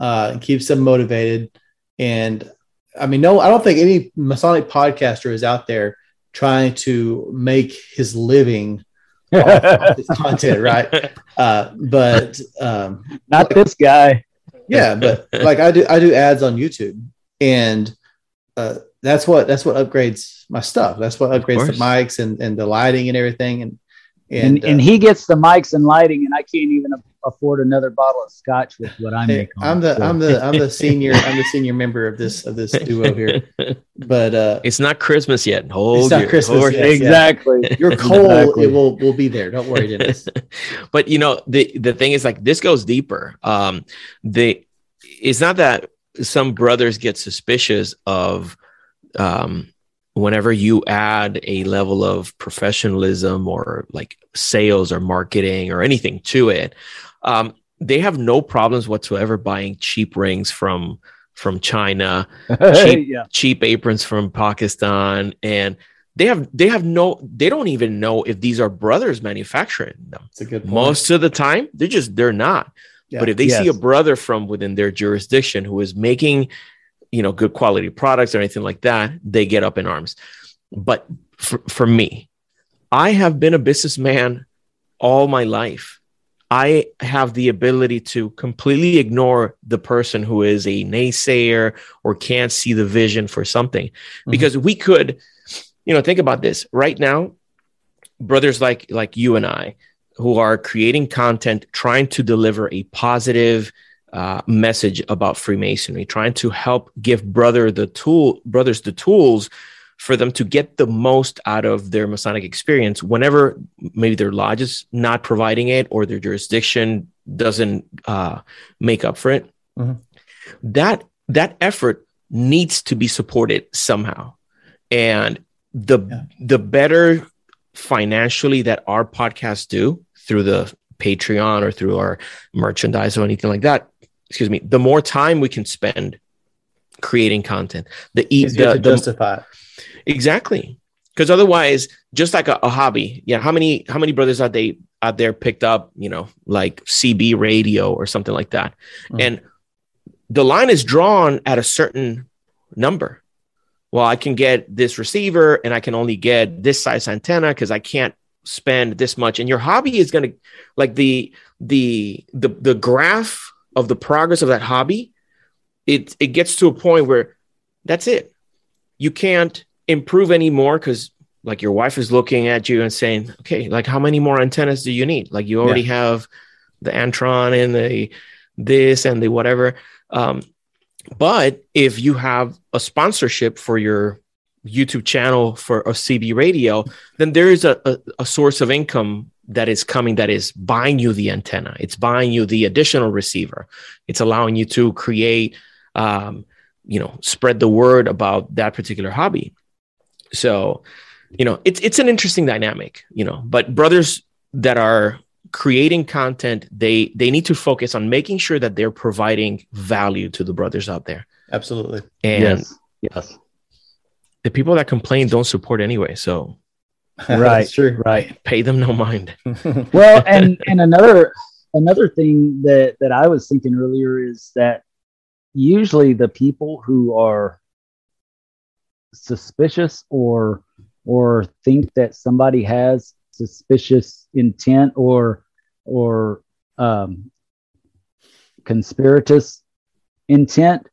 uh, and keeps them motivated. And I mean, no, I don't think any Masonic podcaster is out there trying to make his living off, off his content, right? Uh, but um, not this guy. Yeah, but like I do, I do ads on YouTube, and uh, that's what that's what upgrades my stuff. That's what upgrades the mics and, and the lighting and everything. And and, and, uh, and he gets the mics and lighting, and I can't even afford another bottle of scotch with what I make. I'm on, the so. I'm the I'm the senior I'm the senior member of this of this duo here. But uh, it's not Christmas yet. Hold it's not your, Christmas yet, exactly. Yeah. Your coal exactly. it will will be there. Don't worry, Dennis. But you know, the the thing is, like, this goes deeper. Um, the it's not that some brothers get suspicious of um. Whenever you add a level of professionalism or like sales or marketing or anything to it, um, they have no problems whatsoever buying cheap rings from from China, cheap, yeah. cheap aprons from Pakistan, and they have they have no they don't even know if these are brothers manufacturing them. That's a good point. Most of the time, they're just they're not. Yeah. But if they yes. see a brother from within their jurisdiction who is making, you know, good quality products or anything like that, they get up in arms. But for, for me, I have been a businessman all my life. I have the ability to completely ignore the person who is a naysayer or can't see the vision for something, mm-hmm. because we could, you know, think about this right now. Brothers like like you and I, who are creating content, trying to deliver a positive uh, message about Freemasonry, trying to help give brother the tool brothers the tools for them to get the most out of their Masonic experience whenever maybe their lodge is not providing it or their jurisdiction doesn't uh, make up for it. Mm-hmm. That that effort needs to be supported somehow, and the yeah. the better financially that our podcasts do through the Patreon or through our merchandise or anything like that, excuse me, the more time we can spend creating content, the easier to justify it. Exactly. Because otherwise, just like a, a hobby, yeah, how many how many brothers out they out there picked up, you know, like C B radio or something like that, mm. and the line is drawn at a certain number. Well, I can get this receiver and I can only get this size antenna because I can't spend this much. And your hobby is going to, like the, the, the, the graph of the progress of that hobby, it, it gets to a point where that's it. You can't improve anymore because like your wife is looking at you and saying, okay, like how many more antennas do you need? Like you already yeah. have the Antron and the this and the whatever. Um, But if you have a sponsorship for your YouTube channel for a C B radio, then there is a, a, a source of income that is coming that is buying you the antenna. It's buying you the additional receiver. It's allowing you to create, um, you know, spread the word about that particular hobby. So, you know, it's it's an interesting dynamic, you know, but brothers that are creating content, they they need to focus on making sure that they're providing value to the brothers out there. Absolutely. And yes, yes. the people that complain don't support anyway, so right true. right pay them no mind. Well, and and another another thing that that I was thinking earlier is that usually the people who are suspicious or or think that somebody has suspicious intent or or um, conspiratous intent,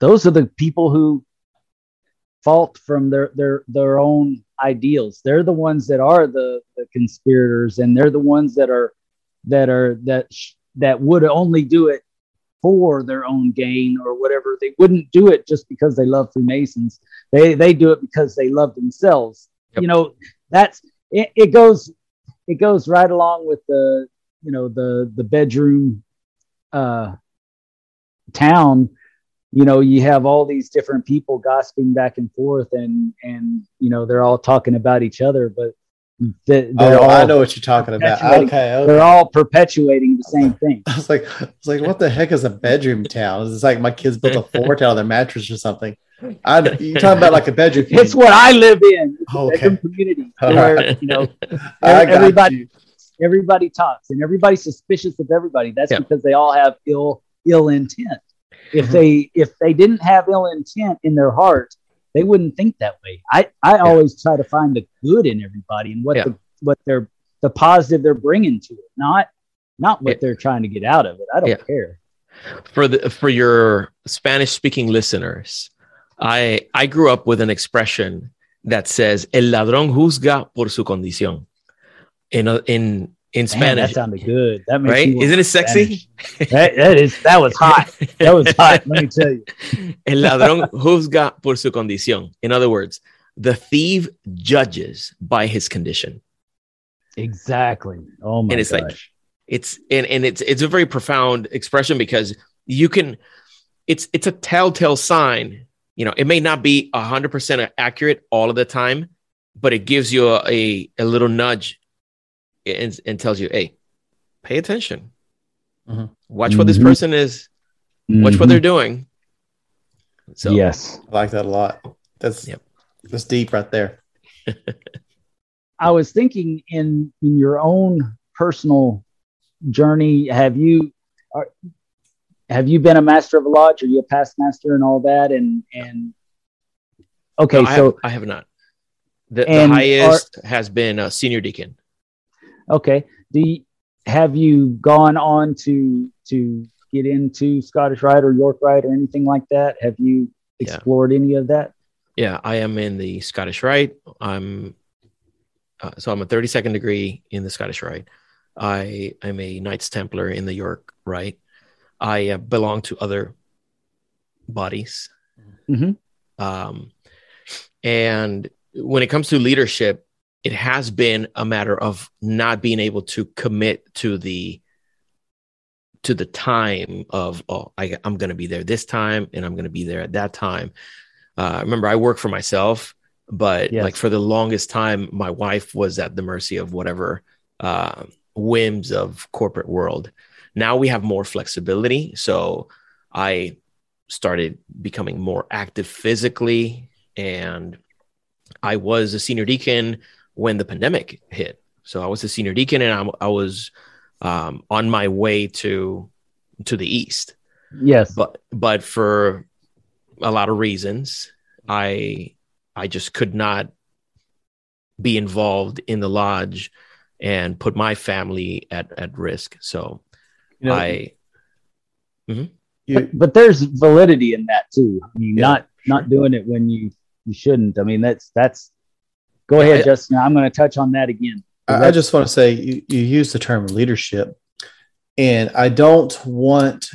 those are the people who fault from their their their own ideals. They're the ones that are the, the conspirators, and they're the ones that are that are that sh- that would only do it for their own gain or whatever. They wouldn't do it just because they love Freemasons. They they do it because they love themselves. Yep. You know, that's It, it goes, it goes right along with the, you know, the the bedroom, uh, town. You know, you have all these different people gossiping back and forth, and and you know they're all talking about each other, but they, they're oh, all I know what you're talking about. Okay, okay, they're all perpetuating the same thing. I was like, I was like, what the heck is a bedroom town? It's like my kids built a fort out of their mattress or something. I, you're talking about like a bedroom community. It's what I live in. It's oh, a bedroom okay. community where right. you know everybody, you. everybody talks and everybody's suspicious of everybody. That's yeah. because they all have ill ill intent. If mm-hmm. they if they didn't have ill intent in their heart, they wouldn't think that way. I, I yeah. always try to find the good in everybody and what yeah. the what they're the positive they're bringing to it, not not what yeah. they're trying to get out of it. I don't yeah. care. For the for your Spanish speaking listeners, I, I grew up with an expression that says, el ladrón juzga por su condición. In, in, in Spanish. That sounded good. That makes right? Isn't it sexy? that, that, is, that was hot. That was hot. Let me tell you. El ladrón juzga por su condición. In other words, the thief judges by his condition. Exactly. Oh my and it's gosh. Like, it's, and, and it's, it's a very profound expression because you can, it's, it's a telltale sign. You know, it may not be one hundred percent accurate all of the time, but it gives you a, a, a little nudge and, and tells you, hey, pay attention. Mm-hmm. Watch what mm-hmm. this person is. Mm-hmm. Watch what they're doing. So, yes. I like that a lot. That's yep. that's deep right there. I was thinking in, in your own personal journey, have you are, have you been a master of a lodge? Are you a past master and all that? And, and okay, no, I so have, I have not. The, the highest are, has been a senior deacon. Okay. Do you, have you gone on to, to get into Scottish Rite or York Rite or anything like that? Have you explored yeah. any of that? Yeah, I am in the Scottish Rite. I'm, uh, so I'm a thirty-second degree in the Scottish Rite. I am a Knights Templar in the York Rite. I uh, belong to other bodies. Mm-hmm. Um, and when it comes to leadership, it has been a matter of not being able to commit to the to the time of, oh, I, I'm going to be there this time and I'm going to be there at that time. Uh, remember, I work for myself, but yes. like for the longest time, my wife was at the mercy of whatever uh, whims of corporate world. Now we have more flexibility. So I started becoming more active physically, and I was a senior deacon when the pandemic hit. So I was a senior deacon, and I'm, I was um, on my way to to the East. Yes, but but for a lot of reasons, I I just could not be involved in the lodge and put my family at at risk. So you know, I. Mm-hmm. But, but there's validity in that too. I mean, yeah, not sure. not doing it when you. You shouldn't. I mean, that's that's. Go ahead, I, Justin. I'm going to touch on that again. I, I just want to say you, you use the term leadership, and I don't want.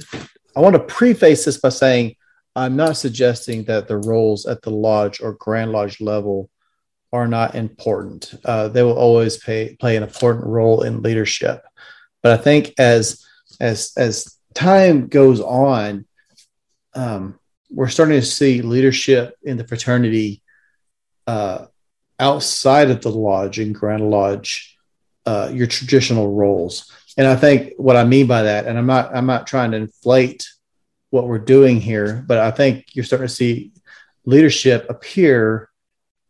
I want to preface this by saying I'm not suggesting that the roles at the lodge or Grand Lodge level are not important. Uh, they will always play play an important role in leadership, but I think as as as time goes on, um. we're starting to see leadership in the fraternity uh, outside of the lodge and Grand Lodge, uh, your traditional roles. And I think what I mean by that, and I'm not, I'm not trying to inflate what we're doing here, but I think you're starting to see leadership appear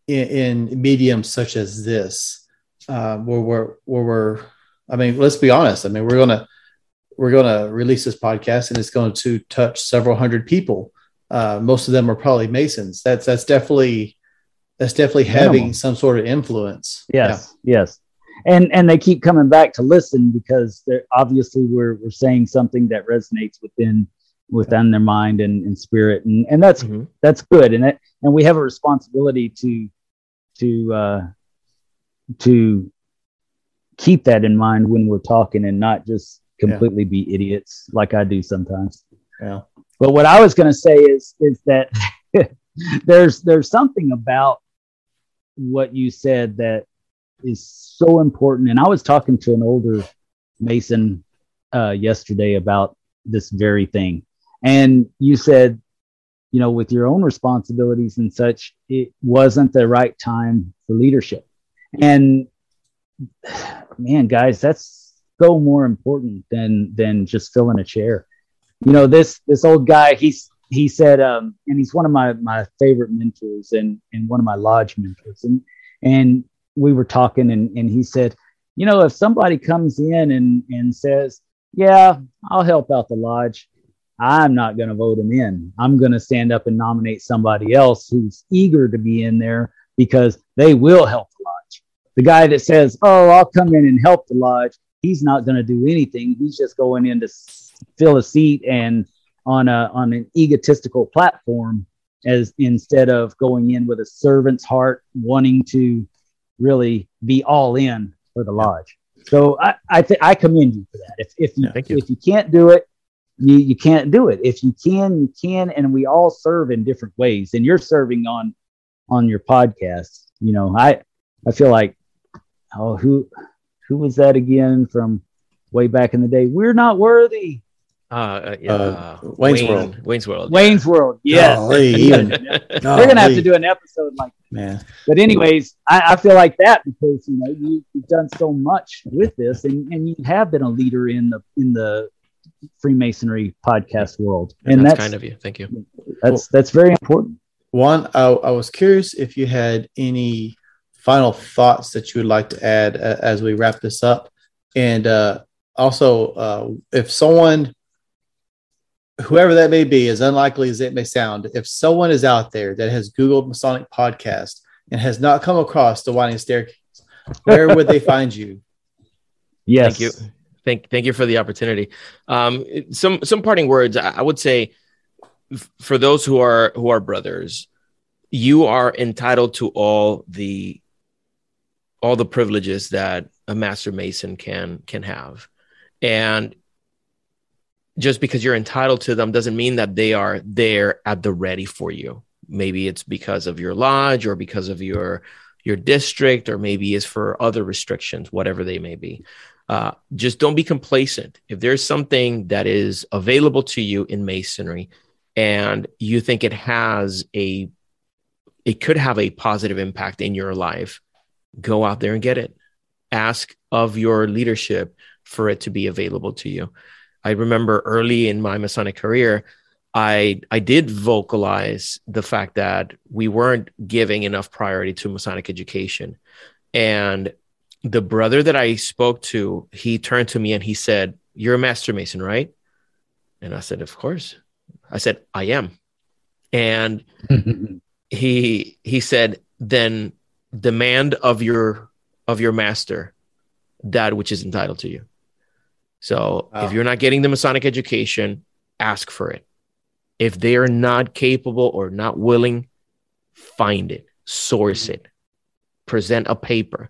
in, in mediums such as this, uh, where we're, where we're, I mean, let's be honest. I mean, we're going to, we're going to release this podcast, and it's going to touch several hundred people. Uh, most of them are probably Masons. That's that's definitely that's definitely having Animal. some sort of influence. Yes, yeah. yes, and and they keep coming back to listen because they're obviously we're we're saying something that resonates within within yeah. their mind and, and spirit, and and that's mm-hmm. that's good. And that, and we have a responsibility to to uh, to keep that in mind when we're talking, and not just completely yeah. be idiots like I do sometimes. Yeah. But what I was going to say is is that there's there's something about what you said that is so important. And I was talking to an older Mason uh, yesterday about this very thing. And you said, you know, with your own responsibilities and such, it wasn't the right time for leadership. And man, guys, that's so more important than than just filling a chair. You know, this this old guy, he's he said, um, and he's one of my, my favorite mentors and, and one of my lodge mentors. And and we were talking, and, and he said, you know, if somebody comes in and, and says, yeah, I'll help out the lodge, I'm not going to vote him in. I'm going to stand up and nominate somebody else who's eager to be in there because they will help the lodge. The guy that says, oh, I'll come in and help the lodge, he's not going to do anything. He's just going in to fill a seat and on a on an egotistical platform, as instead of going in with a servant's heart, wanting to really be all in for the lodge. So I I, th- I commend you for that. If if you, Thank you. if you can't do it, you you can't do it. If you can, you can. And we all serve in different ways. And you're serving on on your podcast. You know, I I feel like oh who who was that again from way back in the day? We're not worthy. Uh, yeah. uh, Wayne's Wayne, World. Wayne's World. Wayne's World. Yes. Golly, even. We're going to have to do an episode like that. Yeah. But anyways, I, I feel like that because, you know, you, you've done so much with this, and, and you have been a leader in the in the Freemasonry podcast world. And, and that's, that's kind of you. Thank you. That's well, that's very important. Juan, I, I was curious if you had any final thoughts that you would like to add uh, as we wrap this up. And uh, also, uh, if someone whoever that may be, as unlikely as it may sound, if someone is out there that has Googled Masonic podcast and has not come across the Winding Staircase, where would they find you? Yes. Thank you. Thank, thank you for the opportunity. Um, some, some parting words. I would say f- for those who are, who are brothers, you are entitled to all the, all the privileges that a master Mason can, can have. And just because you're entitled to them doesn't mean that they are there at the ready for you. Maybe it's because of your lodge or because of your, your district, or maybe it's for other restrictions, whatever they may be. Uh, just don't be complacent. If there's something that is available to you in Masonry and you think it has a, it could have a positive impact in your life, go out there and get it. Ask of your leadership for it to be available to you. I remember early in my Masonic career, I I did vocalize the fact that we weren't giving enough priority to Masonic education. And the brother that I spoke to, he turned to me and he said, "You're a master Mason, right?" And I said, "Of course." I said, "I am." And he he said, "Then demand of your of your master that which is entitled to you." So wow. If you're not getting the Masonic education, ask for it. If they are not capable or not willing, find it, source mm-hmm. it, present a paper.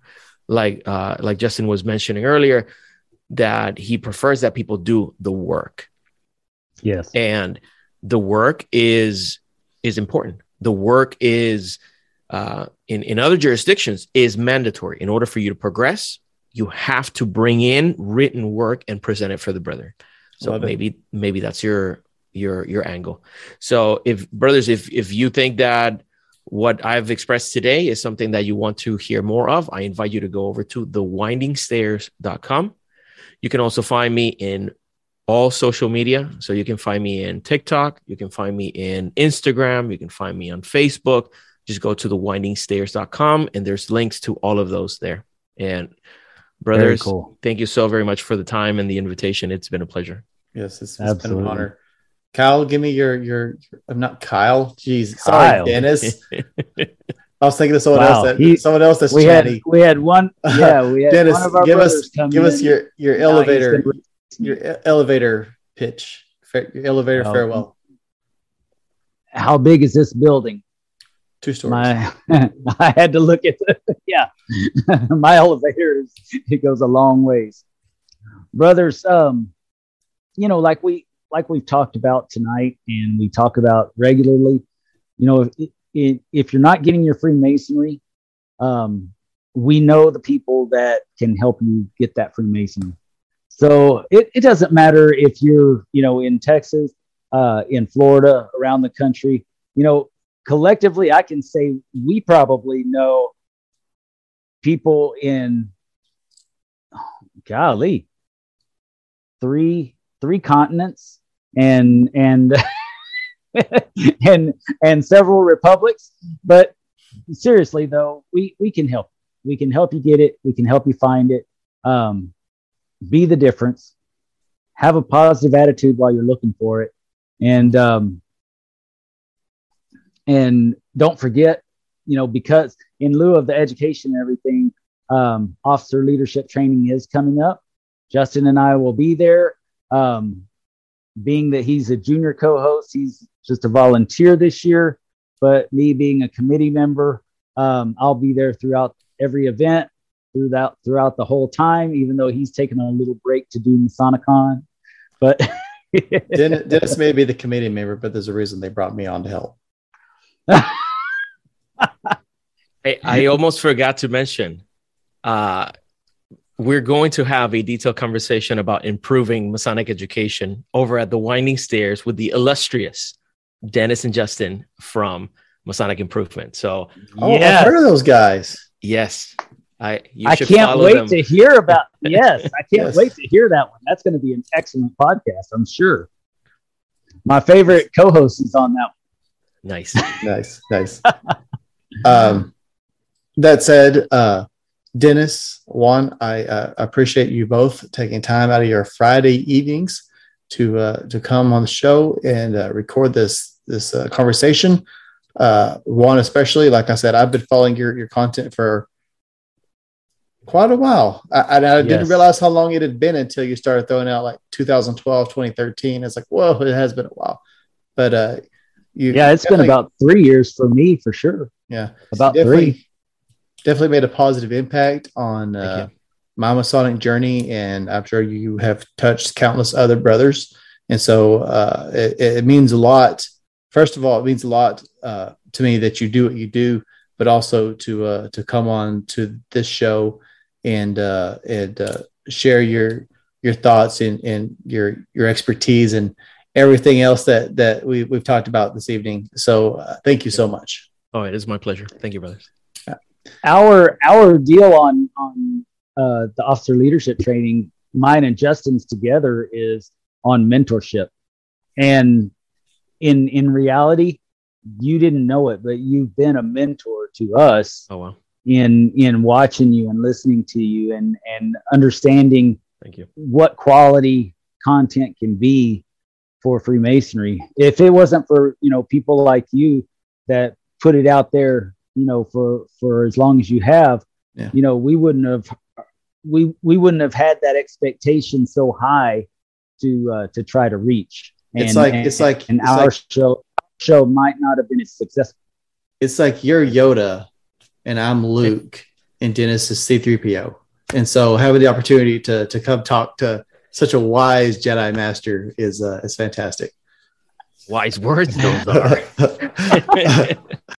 Like uh, like Justin was mentioning earlier, that he prefers that people do the work. Yes. And the work is is important. The work is, uh, in, in other jurisdictions, is mandatory. In order for you to progress, you have to bring in written work and present it for the brother. So Love maybe it. maybe that's your your your angle. So if brothers, if if you think that what I've expressed today is something that you want to hear more of, I invite you to go over to the winding stairs dot com. You can also find me in all social media. So you can find me in TikTok, you can find me in Instagram, you can find me on Facebook. Just go to the winding stairs dot com and there's links to all of those there. And brothers, cool. Thank you so very much for the time and the invitation. It's been a pleasure. Yes, it's, it's been an honor. Kyle, give me your, your, your I'm not Kyle. Jeez. Sorry, Kyle. Dennis. I was thinking of someone wow. else. That, he, someone else that's we chatty. Had, we had one. Yeah, we had Dennis, one of our give us give in. us your, your no, elevator your elevator pitch. Your elevator oh. farewell. How big is this building? Two stories. My, I had to look at the, yeah. My elevator, is, it goes a long ways. Brothers, um, you know, like we like we've talked about tonight and we talk about regularly, you know, if, if, if you're not getting your Freemasonry, um, we know the people that can help you get that Freemasonry. So it, it doesn't matter if you're, you know, in Texas, uh, in Florida, around the country, you know, collectively, I can say we probably know people in, oh, golly, three, three continents and, and, and, and several republics. But seriously though, we, we can help, we can help you get it. We can help you find it. Um, be the difference, have a positive attitude while you're looking for it. And, um, and don't forget, you know, because in lieu of the education and everything, um, officer leadership training is coming up. Justin and I will be there. Um, being that he's a junior co-host, he's just a volunteer this year, but me being a committee member, um, I'll be there throughout every event, throughout, throughout the whole time, even though he's taking a little break to do Masonicon. But Dennis may be the committee member, but there's a reason they brought me on to help. I, I almost forgot to mention, uh, we're going to have a detailed conversation about improving Masonic education over at the Winding Stairs with the illustrious Dennis and Justin from Masonic Improvement. So, oh, yes. I've heard of those guys. Yes, I. You I can't wait them. to hear about. Yes, I can't yes. wait to hear that one. That's going to be an excellent podcast, I'm sure. My favorite co-host is on that one. Nice, nice, nice. Um, that said, uh, Dennis, Juan, I uh, appreciate you both taking time out of your Friday evenings to uh, to come on the show and uh, record this this uh, conversation. Uh, Juan, especially, like I said, I've been following your your content for quite a while. I, I, I yes. didn't realize how long it had been until you started throwing out like two thousand twelve, twenty thirteen. It's like, whoa, it has been a while. But uh, you, yeah, it's been about three years for me, for sure. Yeah, about definitely, three. Definitely made a positive impact on uh, my Masonic journey, and I'm sure you have touched countless other brothers. And so uh, it, it means a lot. First of all, it means a lot uh, to me that you do what you do, but also to uh, to come on to this show and uh, and uh, share your your thoughts and, and your your expertise and everything else that that we, we've talked about this evening. So uh, thank you so much. Oh, it is my pleasure. Thank you, brothers. Yeah. Our our deal on on uh, the officer leadership training, mine and Justin's together, is on mentorship. And in in reality, you didn't know it, but you've been a mentor to us. Oh wow. In in watching you and listening to you and and understanding thank you what quality content can be for Freemasonry. If it wasn't for, you know, people like you that put it out there, you know, for for as long as you have, yeah. you know, we wouldn't have we we wouldn't have had that expectation so high to uh, to try to reach. And, it's like and, it's like and it's our like, show show might not have been as successful. It's like you're Yoda and I'm Luke and Dennis is C three P O. And so having the opportunity to to come talk to such a wise Jedi master is uh, is fantastic. Wise words, those are.